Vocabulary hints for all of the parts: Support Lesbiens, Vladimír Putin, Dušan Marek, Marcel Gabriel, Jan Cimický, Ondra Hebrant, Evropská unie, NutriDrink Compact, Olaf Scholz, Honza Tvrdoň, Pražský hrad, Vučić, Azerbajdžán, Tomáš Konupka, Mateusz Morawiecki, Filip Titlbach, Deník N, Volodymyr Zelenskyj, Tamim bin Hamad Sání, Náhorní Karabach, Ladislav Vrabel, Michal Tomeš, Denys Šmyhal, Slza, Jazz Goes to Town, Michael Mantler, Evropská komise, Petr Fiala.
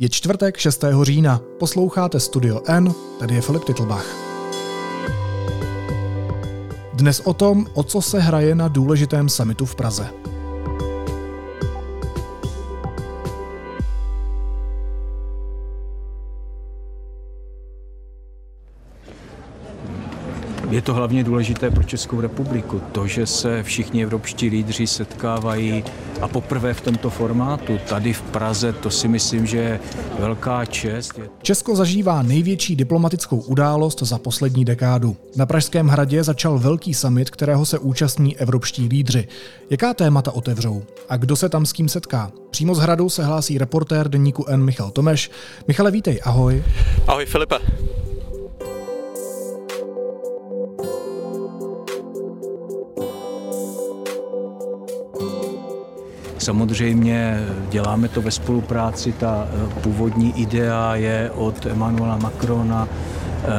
Je čtvrtek 6. října, posloucháte Studio N, tady je Filip Titlbach. Dnes o tom, o co se hraje na důležitém summitu v Praze. Je to hlavně důležité pro Českou republiku, to, že se všichni evropští lídři setkávají a poprvé v tomto formátu, tady v Praze, to si myslím, že je velká čest. Česko zažívá největší diplomatickou událost za poslední dekádu. Na Pražském hradě začal velký summit, kterého se účastní evropští lídři. Jaká témata otevřou? A kdo se tam s kým setká? Přímo z hradu se hlásí reportér Deníku N Michal Tomeš. Michale, vítej, ahoj. Ahoj Filipe. Samozřejmě děláme to ve spolupráci, ta původní idea je od Emanuela Macrona,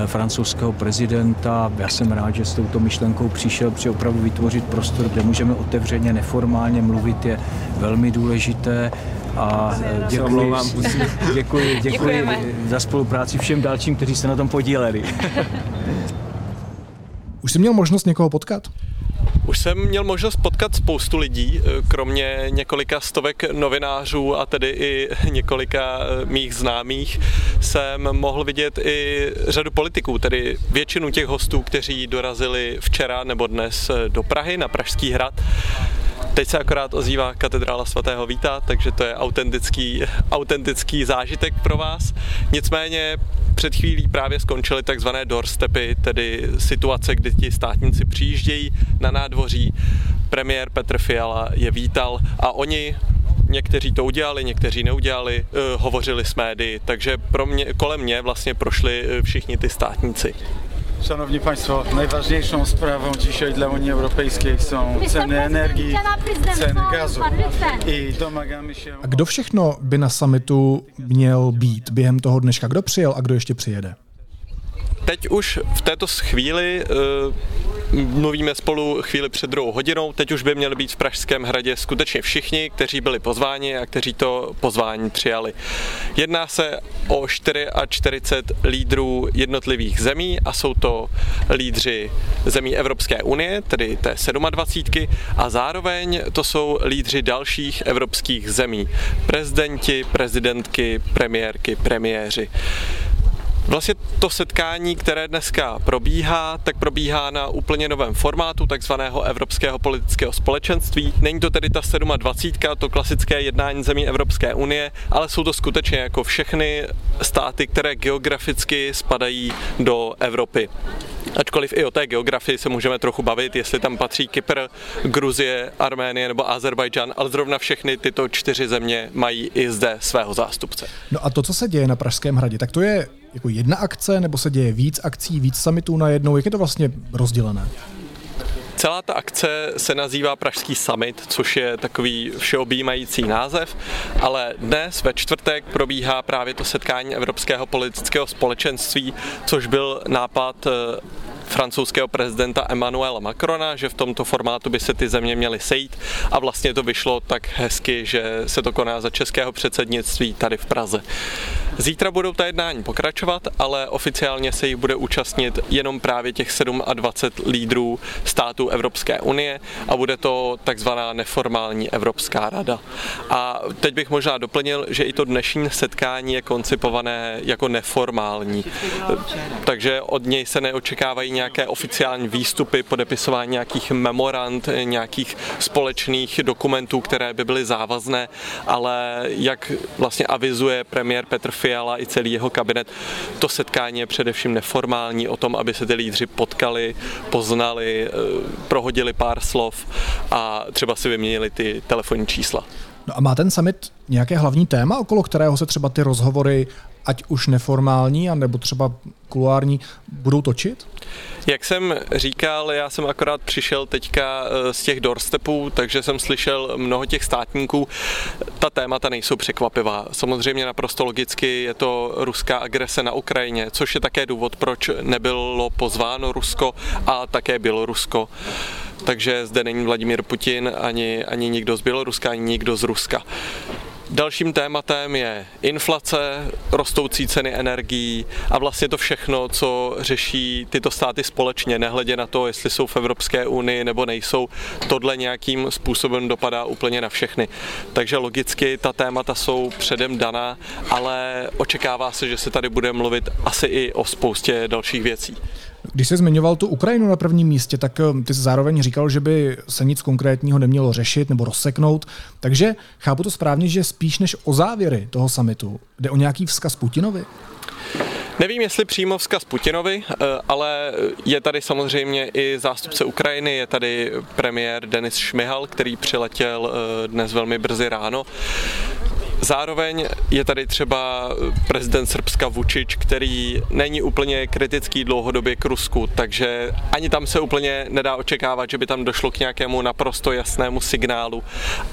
francouzského prezidenta. Já jsem rád, že s touto myšlenkou přišel, protože opravdu vytvořit prostor, kde můžeme otevřeně, neformálně mluvit, je velmi důležité. A děkuji za spolupráci všem dalším, kteří se na tom podíleli. Už jsi měl možnost někoho potkat? Už jsem měl možnost potkat spoustu lidí, kromě několika stovek novinářů a tedy i několika mých známých, jsem mohl vidět i řadu politiků, tedy většinu těch hostů, kteří dorazili včera nebo dnes do Prahy na Pražský hrad. Teď se akorát ozývá katedrála svatého Víta, takže to je autentický zážitek pro vás. Nicméně před chvílí právě skončily takzvané doorstepy, tedy situace, kdy ti státníci přijíždějí na nádvoří. Premiér Petr Fiala je vítal a oni, někteří to udělali, někteří neudělali, hovořili s médii, takže kolem mě vlastně prošli všichni ty státníci. Szanowni Państwo, najważniejszą sprawą dzisiaj dla Unii Europejskiej są ceny energii, ceny gazu i domagamy się... A kdo všechno by na summitu měl být během toho dneška? Kdo přijel a kdo ještě přijede? Teď už v této chvíli... Mluvíme spolu chvíli před 2 hodinou, teď už by měli být v Pražském hradě skutečně všichni, kteří byli pozváni a kteří to pozvání přijali. Jedná se o 44 lídrů jednotlivých zemí a jsou to lídři zemí Evropské unie, tedy té 27, a zároveň to jsou lídři dalších evropských zemí. Prezidenti, prezidentky, premiérky, premiéři. Vlastně to setkání, které dneska probíhá, tak probíhá na úplně novém formátu takzvaného Evropského politického společenství. Není to tedy ta 27, to klasické jednání zemí Evropské unie, ale jsou to skutečně jako všechny státy, které geograficky spadají do Evropy. Ačkoliv i o té geografii se můžeme trochu bavit, jestli tam patří Kypr, Gruzie, Arménie nebo Azerbajdžán, ale zrovna všechny tyto 4 země mají i zde svého zástupce. No a to, co se děje na Pražském hradě, tak to je jako jedna akce, nebo se děje víc akcí, víc summitů najednou? Jak je to vlastně rozdělené? Celá ta akce se nazývá Pražský summit, což je takový všeobjímající název, ale dnes ve čtvrtek probíhá právě to setkání Evropského politického společenství, což byl nápad francouzského prezidenta Emmanuela Macrona, že v tomto formátu by se ty země měly sejít, a vlastně to vyšlo tak hezky, že se to koná za českého předsednictví tady v Praze. Zítra budou ta jednání pokračovat, ale oficiálně se jich bude účastnit jenom právě těch 27 lídrů států Evropské unie a bude to takzvaná neformální Evropská rada. A teď bych možná doplnil, že i to dnešní setkání je koncipované jako neformální, takže od něj se neočekávají nějaké oficiální výstupy, podepisování nějakých memorand, nějakých společných dokumentů, které by byly závazné, ale jak vlastně avizuje premiér Petr Fiala i celý jeho kabinet, to setkání je především neformální, o tom, aby se ty lídři potkali, poznali, prohodili pár slov a třeba si vyměnili ty telefonní čísla. No a má ten summit nějaké hlavní téma, okolo kterého se třeba ty rozhovory, ať už neformální, anebo třeba kuloární, budou točit? Jak jsem říkal, já jsem akorát přišel teďka z těch doorstepů, takže jsem slyšel mnoho těch státníků. Ta témata nejsou překvapivá. Samozřejmě naprosto logicky je to ruská agrese na Ukrajině, což je také důvod, proč nebylo pozváno Rusko a také Bělorusko. Takže zde není Vladimír Putin, ani nikdo z Běloruska, ani nikdo z Ruska. Dalším tématem je inflace, rostoucí ceny energií a vlastně to všechno, co řeší tyto státy společně, nehledě na to, jestli jsou v Evropské unii nebo nejsou, tohle nějakým způsobem dopadá úplně na všechny. Takže logicky ta témata jsou předem daná, ale očekává se, že se tady bude mluvit asi i o spoustě dalších věcí. Když jsi zmiňoval tu Ukrajinu na prvním místě, tak ty jsi zároveň říkal, že by se nic konkrétního nemělo řešit nebo rozseknout. Takže chápu to správně, že spíš než o závěry toho summitu jde o nějaký vzkaz Putinovi? Nevím, jestli přímo vzkaz Putinovi, ale je tady samozřejmě i zástupce Ukrajiny, je tady premiér Denys Šmyhal, který přiletěl dnes velmi brzy ráno. Zároveň je tady třeba prezident Srbska Vučić, který není úplně kritický dlouhodobě k Rusku, takže ani tam se úplně nedá očekávat, že by tam došlo k nějakému naprosto jasnému signálu.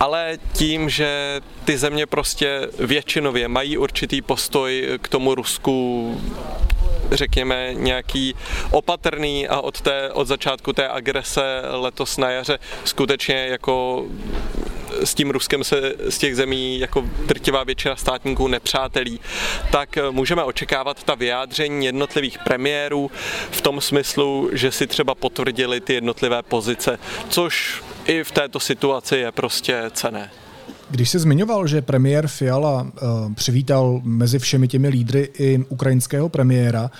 Ale tím, že ty země prostě většinově mají určitý postoj k tomu Rusku, řekněme nějaký opatrný a od začátku té agrese letos na jaře skutečně jako s tím Ruskem se z těch zemí jako drtivá většina státníků nepřátelí, tak můžeme očekávat ta vyjádření jednotlivých premiérů v tom smyslu, že si třeba potvrdili ty jednotlivé pozice, což i v této situaci je prostě cenné. Když jsi zmiňoval, že premiér Fiala přivítal mezi všemi těmi lídry i ukrajinského premiéra,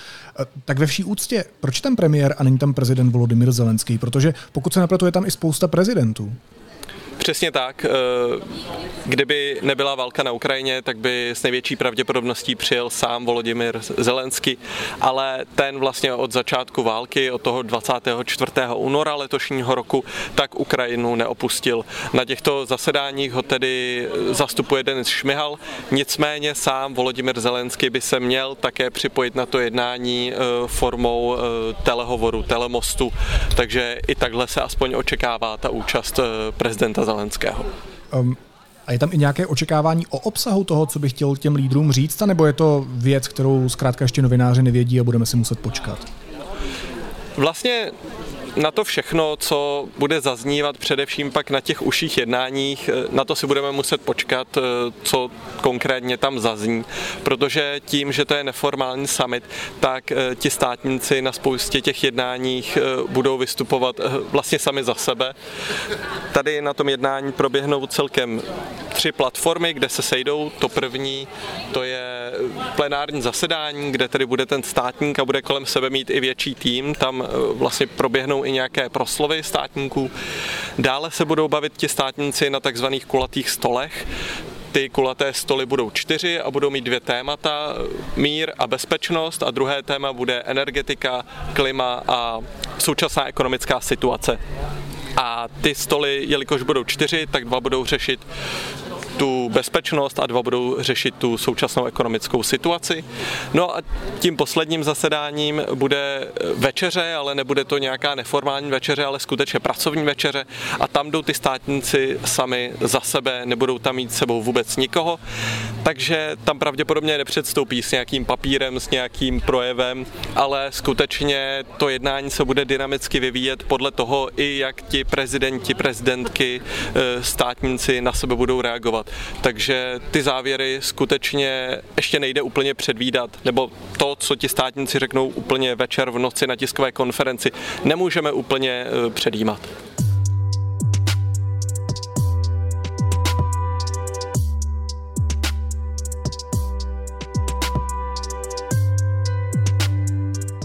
tak ve vší úctě, proč tam premiér a není tam prezident Volodymyr Zelenský? Protože pokud se nepletu, je tam i spousta prezidentů. Přesně tak. Kdyby nebyla válka na Ukrajině, tak by s největší pravděpodobností přijel sám Volodymyr Zelenskyj, ale ten vlastně od začátku války, od toho 24. února letošního roku, tak Ukrajinu neopustil. Na těchto zasedáních ho tedy zastupuje Denys Šmyhal, nicméně sám Volodymyr Zelenskyj by se měl také připojit na to jednání formou telehovoru, telemostu, takže i takhle se aspoň očekává ta účast prezidenta Zelenského. A je tam i nějaké očekávání o obsahu toho, co by chtěl těm lídrům říct, nebo je to věc, kterou zkrátka ještě novináři nevědí a budeme si muset počkat? Vlastně na to všechno, co bude zaznívat především pak na těch užších jednáních, na to si budeme muset počkat, co konkrétně tam zazní, protože tím, že to je neformální summit, tak ti státníci na spoustě těch jednáních budou vystupovat vlastně sami za sebe. Tady na tom jednání proběhnou celkem 3 platformy, kde se sejdou. To první, to je plenární zasedání, kde tedy bude ten státník a bude kolem sebe mít i větší tým, tam vlastně proběhnou i nějaké proslovy státníků. Dále se budou bavit ti státníci na takzvaných kulatých stolech. Ty kulaté stoly budou 4 a budou mít 2 témata, mír a bezpečnost, a druhé téma bude energetika, klima a současná ekonomická situace. A ty stoly, jelikož budou 4, tak 2 budou řešit tu bezpečnost a 2 budou řešit tu současnou ekonomickou situaci. No a tím posledním zasedáním bude večeře, ale nebude to nějaká neformální večeře, ale skutečně pracovní večeře, a tam jdou ty státníci sami za sebe, nebudou tam mít s sebou vůbec nikoho, takže tam pravděpodobně nepředstoupí s nějakým papírem, s nějakým projevem, ale skutečně to jednání se bude dynamicky vyvíjet podle toho, i jak ti prezidenti, prezidentky, státníci na sebe budou reagovat. Takže ty závěry skutečně ještě nejde úplně předvídat, nebo to, co ti státníci řeknou úplně večer v noci na tiskové konferenci, nemůžeme úplně předjímat.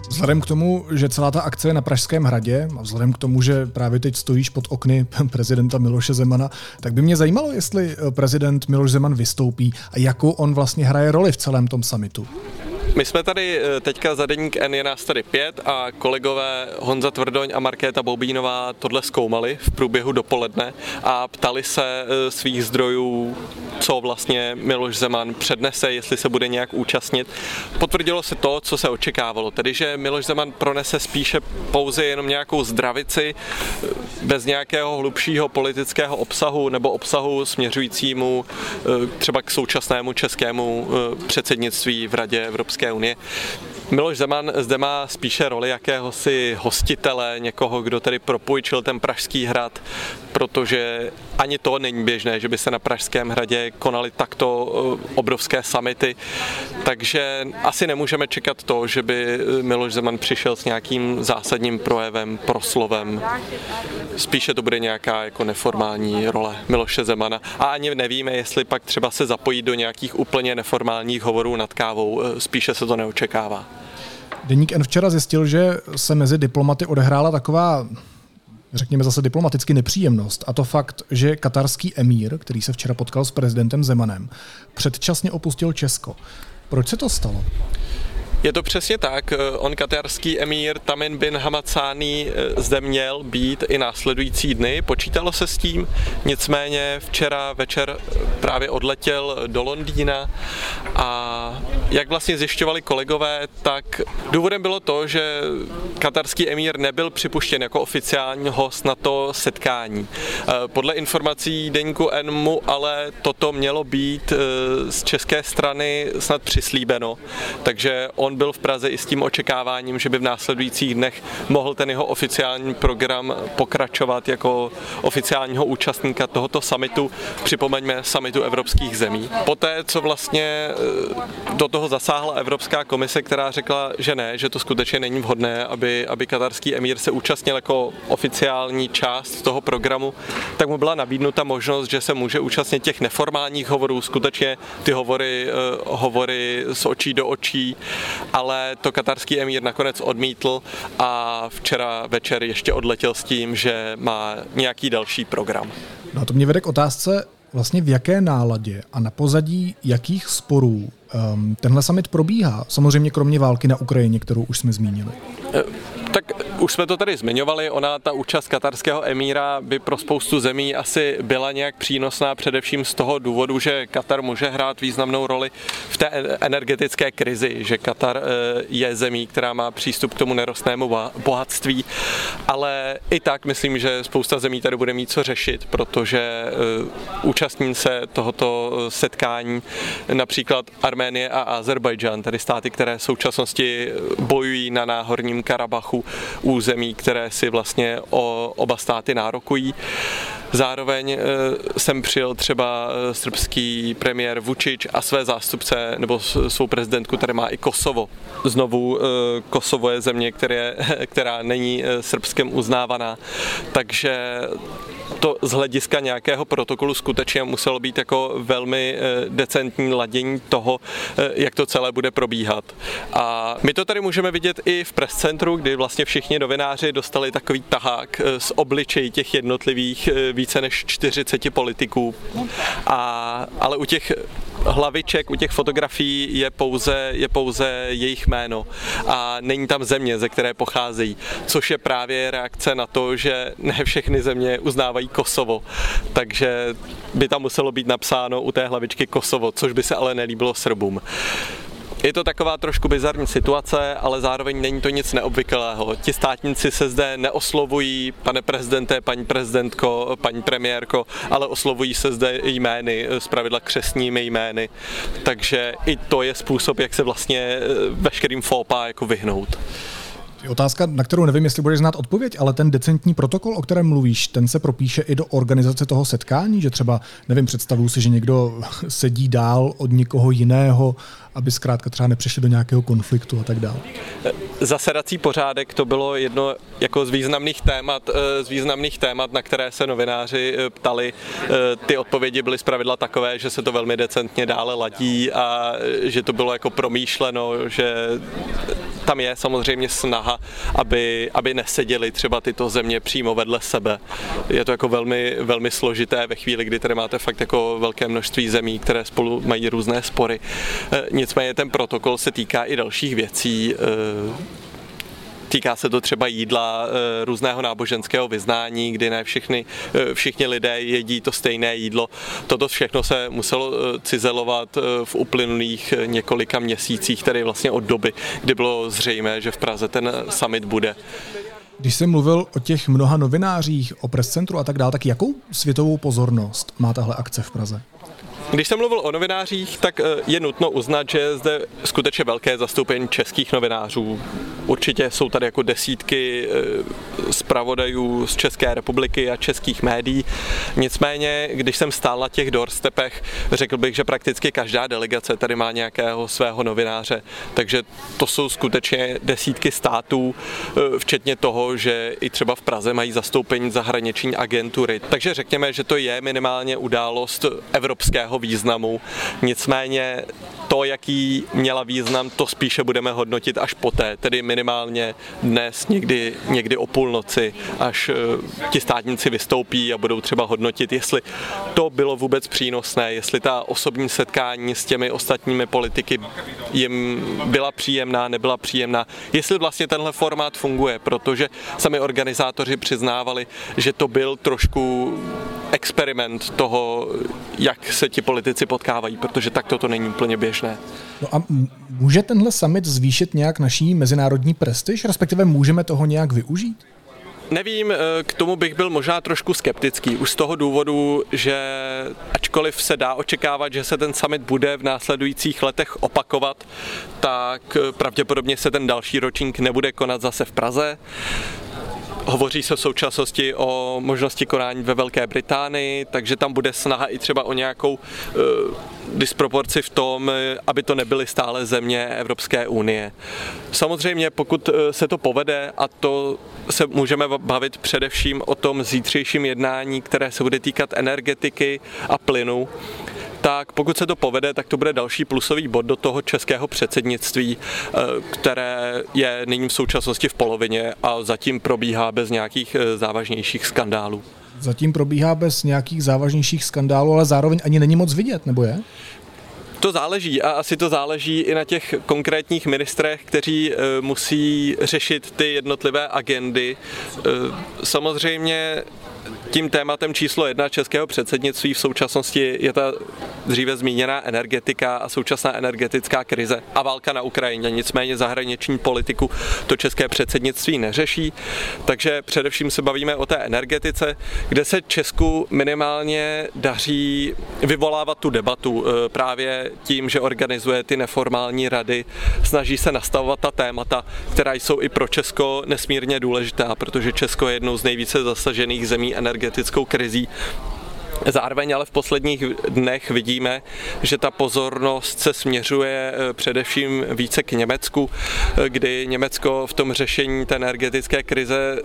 Vzhledem k tomu, že celá ta akce je na Pražském hradě a vzhledem k tomu, že právě teď stojíš pod okny prezidenta Miloše Zemana, tak by mě zajímalo, jestli prezident Miloš Zeman vystoupí a jakou on vlastně hraje roli v celém tom summitu. My jsme tady teďka za Deník N, je nás tady 5 a kolegové Honza Tvrdoň a Markéta Boubínová tohle zkoumali v průběhu dopoledne a ptali se svých zdrojů, co vlastně Miloš Zeman přednese, jestli se bude nějak účastnit. Potvrdilo se to, co se očekávalo, tedy že Miloš Zeman pronese spíše pouze jenom nějakou zdravici bez nějakého hlubšího politického obsahu nebo obsahu směřujícímu třeba k současnému českému předsednictví v Radě Evropské unie. Miloš Zeman zde má spíše roli jakéhosi hostitele, někoho, kdo tedy propůjčil ten Pražský hrad, protože ani to není běžné, že by se na Pražském hradě konaly takto obrovské summity, takže asi nemůžeme čekat to, že by Miloš Zeman přišel s nějakým zásadním projevem, proslovem. Spíše to bude nějaká jako neformální role Miloše Zemana a ani nevíme, jestli pak třeba se zapojí do nějakých úplně neformálních hovorů nad kávou, spíše se to neočekává. Deník N včera zjistil, že se mezi diplomaty odehrála taková, řekněme zase diplomaticky, nepříjemnost. A to fakt, že katarský emír, který se včera potkal s prezidentem Zemanem, předčasně opustil Česko. Proč se to stalo? Je to přesně tak. On katarský emír Tamim bin Hamad Sání zde měl být i následující dny. Počítalo se s tím, nicméně včera večer právě odletěl do Londýna a jak vlastně zjišťovali kolegové, tak důvodem bylo to, že katarský emír nebyl připuštěn jako oficiální host na to setkání. Podle informací Deníku N mu ale toto mělo být z české strany snad přislíbeno, takže on byl v Praze i s tím očekáváním, že by v následujících dnech mohl ten jeho oficiální program pokračovat jako oficiálního účastníka tohoto summitu, připomeňme summitu evropských zemí. Poté, co vlastně do toho zasáhla Evropská komise, která řekla, že ne, že to skutečně není vhodné, aby katarský emír se účastnil jako oficiální část toho programu, tak mu byla nabídnuta možnost, že se může účastnit těch neformálních hovorů, skutečně ty hovory z očí do očí, ale to katarský emír nakonec odmítl a včera večer ještě odletěl s tím, že má nějaký další program. No a to mě vede k otázce, vlastně v jaké náladě a na pozadí jakých sporů tenhle summit probíhá, samozřejmě kromě války na Ukrajině, kterou už jsme zmínili. Tak už jsme to tady zmiňovali, ona ta účast katarského emíra by pro spoustu zemí asi byla nějak přínosná, především z toho důvodu, že Katar může hrát významnou roli v té energetické krizi, že Katar je zemí, která má přístup k tomu nerostnému bohatství, ale i tak myslím, že spousta zemí tady bude mít co řešit, protože účastní se tohoto setkání například Arménie a Azerbajdžán, tedy státy, které v současnosti bojují na Náhorním Karabachu, území, které si vlastně oba státy nárokují. Zároveň sem přijel třeba srbský premiér Vučić a své zástupce, nebo svou prezidentku, tady má i Kosovo. Znovu Kosovo je země, která není Srbskem uznávaná, takže to z hlediska nějakého protokolu skutečně muselo být jako velmi decentní ladění toho, jak to celé bude probíhat. A my to tady můžeme vidět i v presscentru, kdy vlastně všichni novináři dostali takový tahák z obličejí těch jednotlivých více než 40 politiků. Ale u těch hlaviček, u těch fotografií je pouze jejich jméno a není tam země, ze které pocházejí, což je právě reakce na to, že ne všechny země uznávají Kosovo, takže by tam muselo být napsáno u té hlavičky Kosovo, což by se ale nelíbilo Srbům. Je to taková trošku bizarní situace, ale zároveň není to nic neobvyklého. Ti státníci se zde neoslovují pane prezidente, paní prezidentko, paní premiérko, ale oslovují se zde jmény, zpravidla křestními jmény. Takže i to je způsob, jak se vlastně veškerým faux pas jako vyhnout. Otázka, na kterou nevím, jestli budeš znát odpověď, ale ten decentní protokol, o kterém mluvíš, ten se propíše i do organizace toho setkání, že třeba, nevím, představuju si, že někdo sedí dál od někoho jiného, aby zkrátka třeba nepřešli do nějakého konfliktu a tak dále. Zasedací pořádek, to bylo jedno jako z významných témat, na které se novináři ptali. Ty odpovědi byly zpravidla takové, že se to velmi decentně dále ladí a že to bylo jako promýšleno, že tam je samozřejmě snaha, aby neseděli třeba tyto země přímo vedle sebe. Je to jako velmi, velmi složité ve chvíli, kdy tady máte fakt jako velké množství zemí, které spolu mají různé spory. Nicméně ten protokol se týká i dalších věcí. Týká se to třeba jídla, různého náboženského vyznání, kdy ne všichni lidé jedí to stejné jídlo. Toto všechno se muselo cizelovat v uplynulých několika měsících, tedy vlastně od doby, kdy bylo zřejmé, že v Praze ten summit bude. Když jsem mluvil o těch mnoha novinářích, o presscentru a tak dále, tak jakou světovou pozornost má tahle akce v Praze? Když jsem mluvil o novinářích, tak je nutno uznat, že je zde skutečně velké zastoupení českých novinářů. Určitě jsou tady jako desítky zpravodajů z České republiky a českých médií. Nicméně, když jsem stál na těch doorstepech, řekl bych, že prakticky každá delegace tady má nějakého svého novináře. Takže to jsou skutečně desítky států, včetně toho, že i třeba v Praze mají zastoupení zahraniční agentury. Takže řekněme, že to je minimálně událost evropského významu. Nicméně to, jaký měla význam, to spíše budeme hodnotit až poté, tedy minimálně dnes, někdy o půlnoci, až ti státníci vystoupí a budou třeba hodnotit, jestli to bylo vůbec přínosné, jestli ta osobní setkání s těmi ostatními politiky jim byla příjemná, nebyla příjemná, jestli vlastně tenhle formát funguje, protože sami organizátoři přiznávali, že to byl trošku experiment toho, jak se ti politici potkávají, protože takto to není úplně běžné. No a může tenhle summit zvýšit nějak naší mezinárodní prestiž, respektive můžeme toho nějak využít? Nevím, k tomu bych byl možná trošku skeptický, už z toho důvodu, že ačkoliv se dá očekávat, že se ten summit bude v následujících letech opakovat, tak pravděpodobně se ten další ročník nebude konat zase v Praze. Hovoří se v současnosti o možnosti konání ve Velké Británii, takže tam bude snaha i třeba o nějakou disproporci v tom, aby to nebyly stále země Evropské unie. Samozřejmě, pokud se to povede, a to se můžeme bavit především o tom zítřejším jednání, které se bude týkat energetiky a plynu, tak pokud se to povede, tak to bude další plusový bod do toho českého předsednictví, které je nyní v současnosti v polovině a zatím probíhá bez nějakých závažnějších skandálů. Ale zároveň ani není moc vidět, nebo je? To záleží a asi to záleží i na těch konkrétních ministrech, kteří musí řešit ty jednotlivé agendy. Samozřejmě tím tématem číslo 1 českého předsednictví v současnosti je ta dříve zmíněná energetika a současná energetická krize a válka na Ukrajině. Nicméně zahraniční politiku to české předsednictví neřeší, takže především se bavíme o té energetice, kde se Česku minimálně daří vyvolávat tu debatu právě tím, že organizuje ty neformální rady, snaží se nastavovat ta témata, která jsou i pro Česko nesmírně důležitá, protože Česko je jednou z nejvíce zasažených zemí energetickou krizí. Zároveň ale v posledních dnech vidíme, že ta pozornost se směřuje především více k Německu, kdy Německo v tom řešení té energetické krize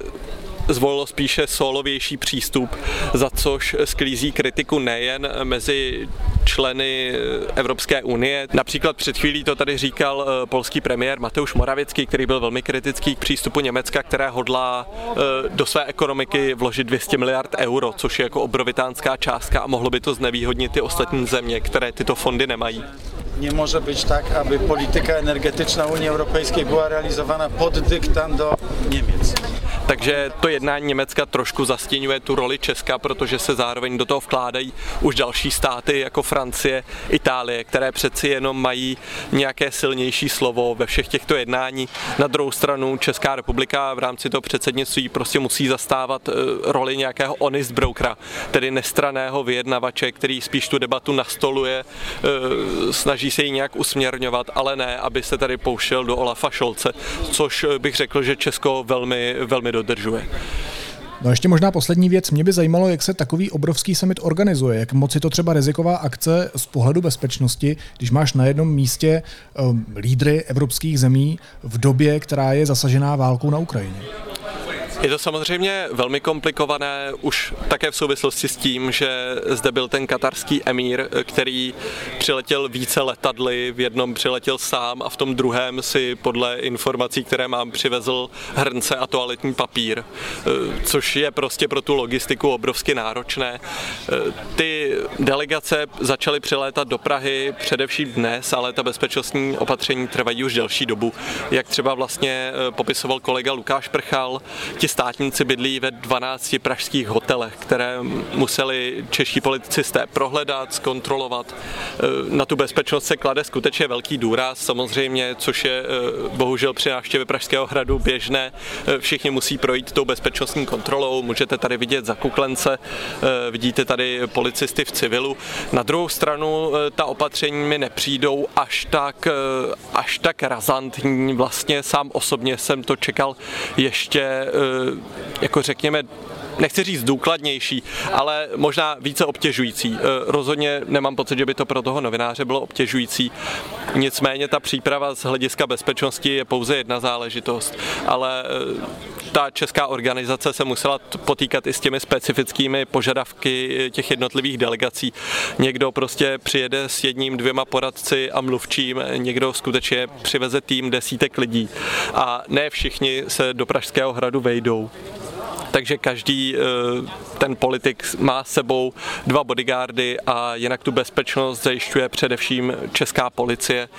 zvolilo spíše sólovější přístup, za což sklízí kritiku nejen mezi členy Evropské unie. Například před chvílí to tady říkal polský premiér Mateusz Morawiecki, který byl velmi kritický k přístupu Německa, které hodlá do své ekonomiky vložit 200 miliard euro, což je jako obrovitánská částka a mohlo by to znevýhodnit ty ostatní země, které tyto fondy nemají. Nie może być tak, aby polityka energetyczna Unii Europejskiej była realizowana pod dyktando Niemiec. Takže to jednání Německa trošku zastěňuje tu roli Česka, protože se zároveň do toho vkládají už další státy jako Francie, Itálie, které přeci jenom mají nějaké silnější slovo ve všech těchto jednání. Na druhou stranu Česká republika v rámci toho předsednictví prostě musí zastávat roli nějakého honest brokera, tedy nestranného vyjednavače, který spíš tu debatu nastoluje, snaží se ji nějak usměrňovat, ale ne, aby se tady pouštěl do Olafa Scholze, což bych řekl, že Česko velmi, velmi dodržuje. No ještě možná poslední věc. Mě by zajímalo, jak se takový obrovský summit organizuje, jak moc je to třeba riziková akce z pohledu bezpečnosti, když máš na jednom místě lídry evropských zemí v době, která je zasažená válkou na Ukrajině. Je to samozřejmě velmi komplikované, už také v souvislosti s tím, že zde byl ten katarský emír, který přiletěl více letadly, v jednom přiletěl sám a v tom druhém si podle informací, které mám, přivezl hrnce a toaletní papír, což je prostě pro tu logistiku obrovsky náročné. Ty delegace začaly přilétat do Prahy především dnes, ale ta bezpečnostní opatření trvají už delší dobu. Jak třeba vlastně popisoval kolega Lukáš Prchal, ti státníci bydlí ve 12 pražských hotelech, které museli čeští policisté prohledat, zkontrolovat. Na tu bezpečnost se klade skutečně velký důraz, samozřejmě, což je bohužel při návštěvě Pražského hradu běžné. Všichni musí projít tou bezpečnostní kontrolou, můžete tady vidět zakuklence, vidíte tady policisty v civilu. Na druhou stranu ta opatření mi nepřijdou až tak razantní. Vlastně sám osobně jsem to čekal ještě, jako řekněme, nechci říct důkladnější, ale možná více obtěžující. Rozhodně nemám pocit, že by to pro toho novináře bylo obtěžující. Nicméně ta příprava z hlediska bezpečnosti je pouze jedna záležitost, ale ta česká organizace se musela potýkat i s těmi specifickými požadavky těch jednotlivých delegací. Někdo prostě přijede s jedním, dvěma poradci a mluvčím, někdo skutečně přiveze tým desítek lidí a ne všichni se do Pražského hradu vejdou. Takže každý ten politik má s sebou dva bodyguardy a jinak tu bezpečnost zajišťuje především česká policie.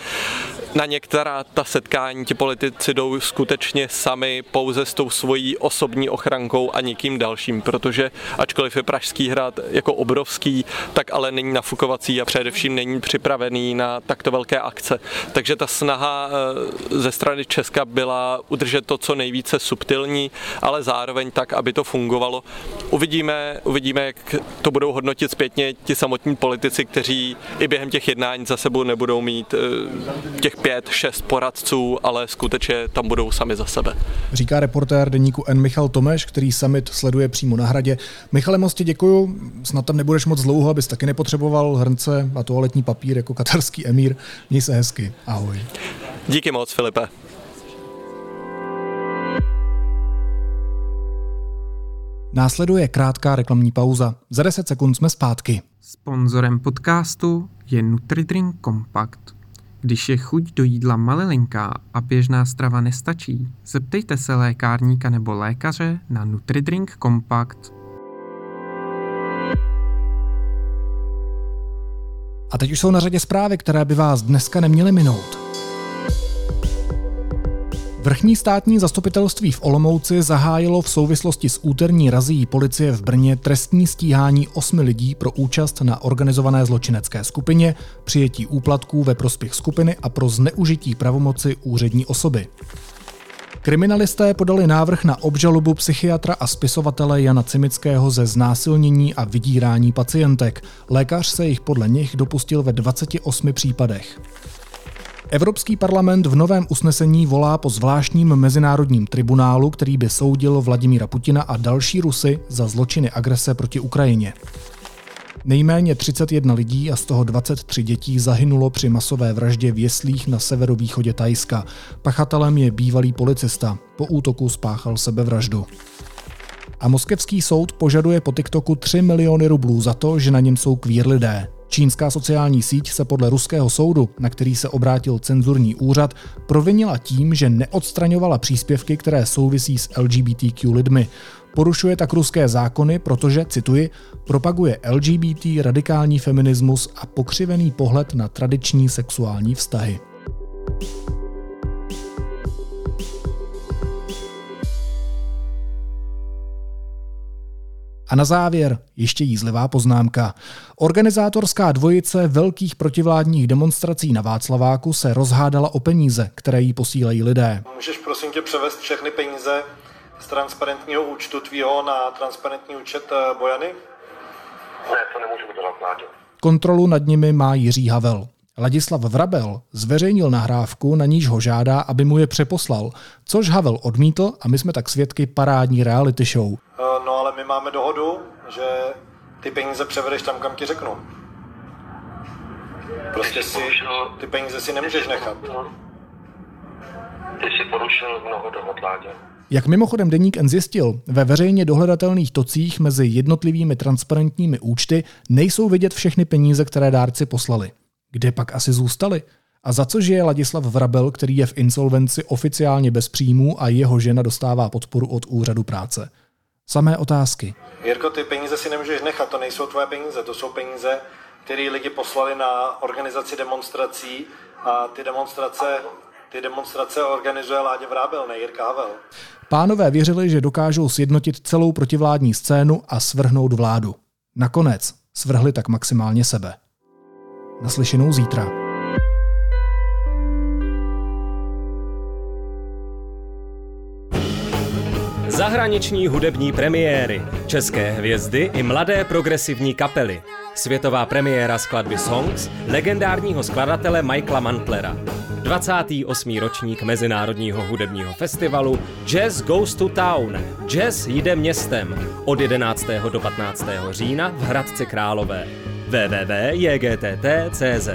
Na některá ta setkání ti politici jdou skutečně sami, pouze s tou svojí osobní ochrankou a nikým dalším, protože ačkoliv je Pražský hrad jako obrovský, tak ale není nafukovací a především není připravený na takto velké akce. Takže ta snaha ze strany Česka byla udržet to co nejvíce subtilní, ale zároveň tak, aby to fungovalo. Uvidíme, jak to budou hodnotit zpětně ti samotní politici, kteří i během těch jednání za sebou nebudou mít těch 5-6 poradců, ale skutečně tam budou sami za sebe. Říká reportér Deníku N Michal Tomeš, který summit sleduje přímo na hradě. Michale, moc ti děkuju, snad tam nebudeš moc dlouho, abys taky nepotřeboval hrnce a toaletní papír jako katarský emír. Měj se hezky, ahoj. Díky moc, Filipe. Následuje krátká reklamní pauza. Za 10 sekund jsme zpátky. Sponzorem podcastu je NutriDrink Compact. Když je chuť do jídla malilinká a běžná strava nestačí, zeptejte se lékárníka nebo lékaře na NutriDrink Compact. A teď už jsou na řadě zprávy, které by vás dneska neměly minout. Vrchní státní zastupitelství v Olomouci zahájilo v souvislosti s úterní razí policie v Brně trestní stíhání 8 lidí pro účast na organizované zločinecké skupině, přijetí úplatků ve prospěch skupiny a pro zneužití pravomoci úřední osoby. Kriminalisté podali návrh na obžalobu psychiatra a spisovatele Jana Cimického ze znásilnění a vydírání pacientek. Lékař se jich podle nich dopustil ve 28 případech. Evropský parlament v novém usnesení volá po zvláštním mezinárodním tribunálu, který by soudil Vladimíra Putina a další Rusy za zločiny agrese proti Ukrajině. Nejméně 31 lidí a z toho 23 dětí zahynulo při masové vraždě v jeslích na severovýchodě Thajska. Pachatelem je bývalý policista. Po útoku spáchal sebevraždu. A moskevský soud požaduje po TikToku 3 miliony rublů za to, že na něm jsou queer lidé. Čínská sociální síť se podle ruského soudu, na který se obrátil cenzurní úřad, provinila tím, že neodstraňovala příspěvky, které souvisí s LGBTQ lidmi. Porušuje tak ruské zákony, protože, cituji, propaguje LGBT, radikální feminismus a pokřivený pohled na tradiční sexuální vztahy. A na závěr ještě jízlivá poznámka. Organizátorská dvojice velkých protivládních demonstrací na Václaváku se rozhádala o peníze, které jí posílají lidé. Můžeš prosím tě převést všechny peníze z transparentního účtu tvýho na transparentní účet Bojany? Ne, to nemůžu udělat. Kontrolu nad nimi má Jiří Havel. Ladislav Vrabel zveřejnil nahrávku, na níž ho žádá, aby mu je přeposlal, což Havel odmítl a my jsme tak svědky parádní reality show. No ale my máme dohodu, že ty peníze převedeš tam, kam ti řeknu. Prostě ty peníze si nemůžeš nechat. Ty si porušil mnoho dohod, Láďo. Jak mimochodem Deník N zjistil, ve veřejně dohledatelných tocích mezi jednotlivými transparentními účty nejsou vidět všechny peníze, které dárci poslali. Kde pak asi zůstali? A za co žije Ladislav Vrabel, který je v insolvenci oficiálně bez příjmů a jeho žena dostává podporu od úřadu práce? Samé otázky. Jirko, ty peníze si nemůžeš nechat, to nejsou tvoje peníze, to jsou peníze, které lidi poslali na organizaci demonstrací a ty demonstrace Ty demonstrace organizuje Láďa Vrábel, ne Jirka Havel. Pánové věřili, že dokážou sjednotit celou protivládní scénu a svrhnout vládu. Nakonec svrhli tak maximálně sebe. Naslyšenou zítra. Zahraniční hudební premiéry, české hvězdy i mladé progresivní kapely. Světová premiéra skladby Songs legendárního skladatele Michaela Mantlera. 28. ročník Mezinárodního hudebního festivalu Jazz Goes to Town. Jazz jde městem. Od 11. do 15. října v Hradci Králové. www.jgtt.cz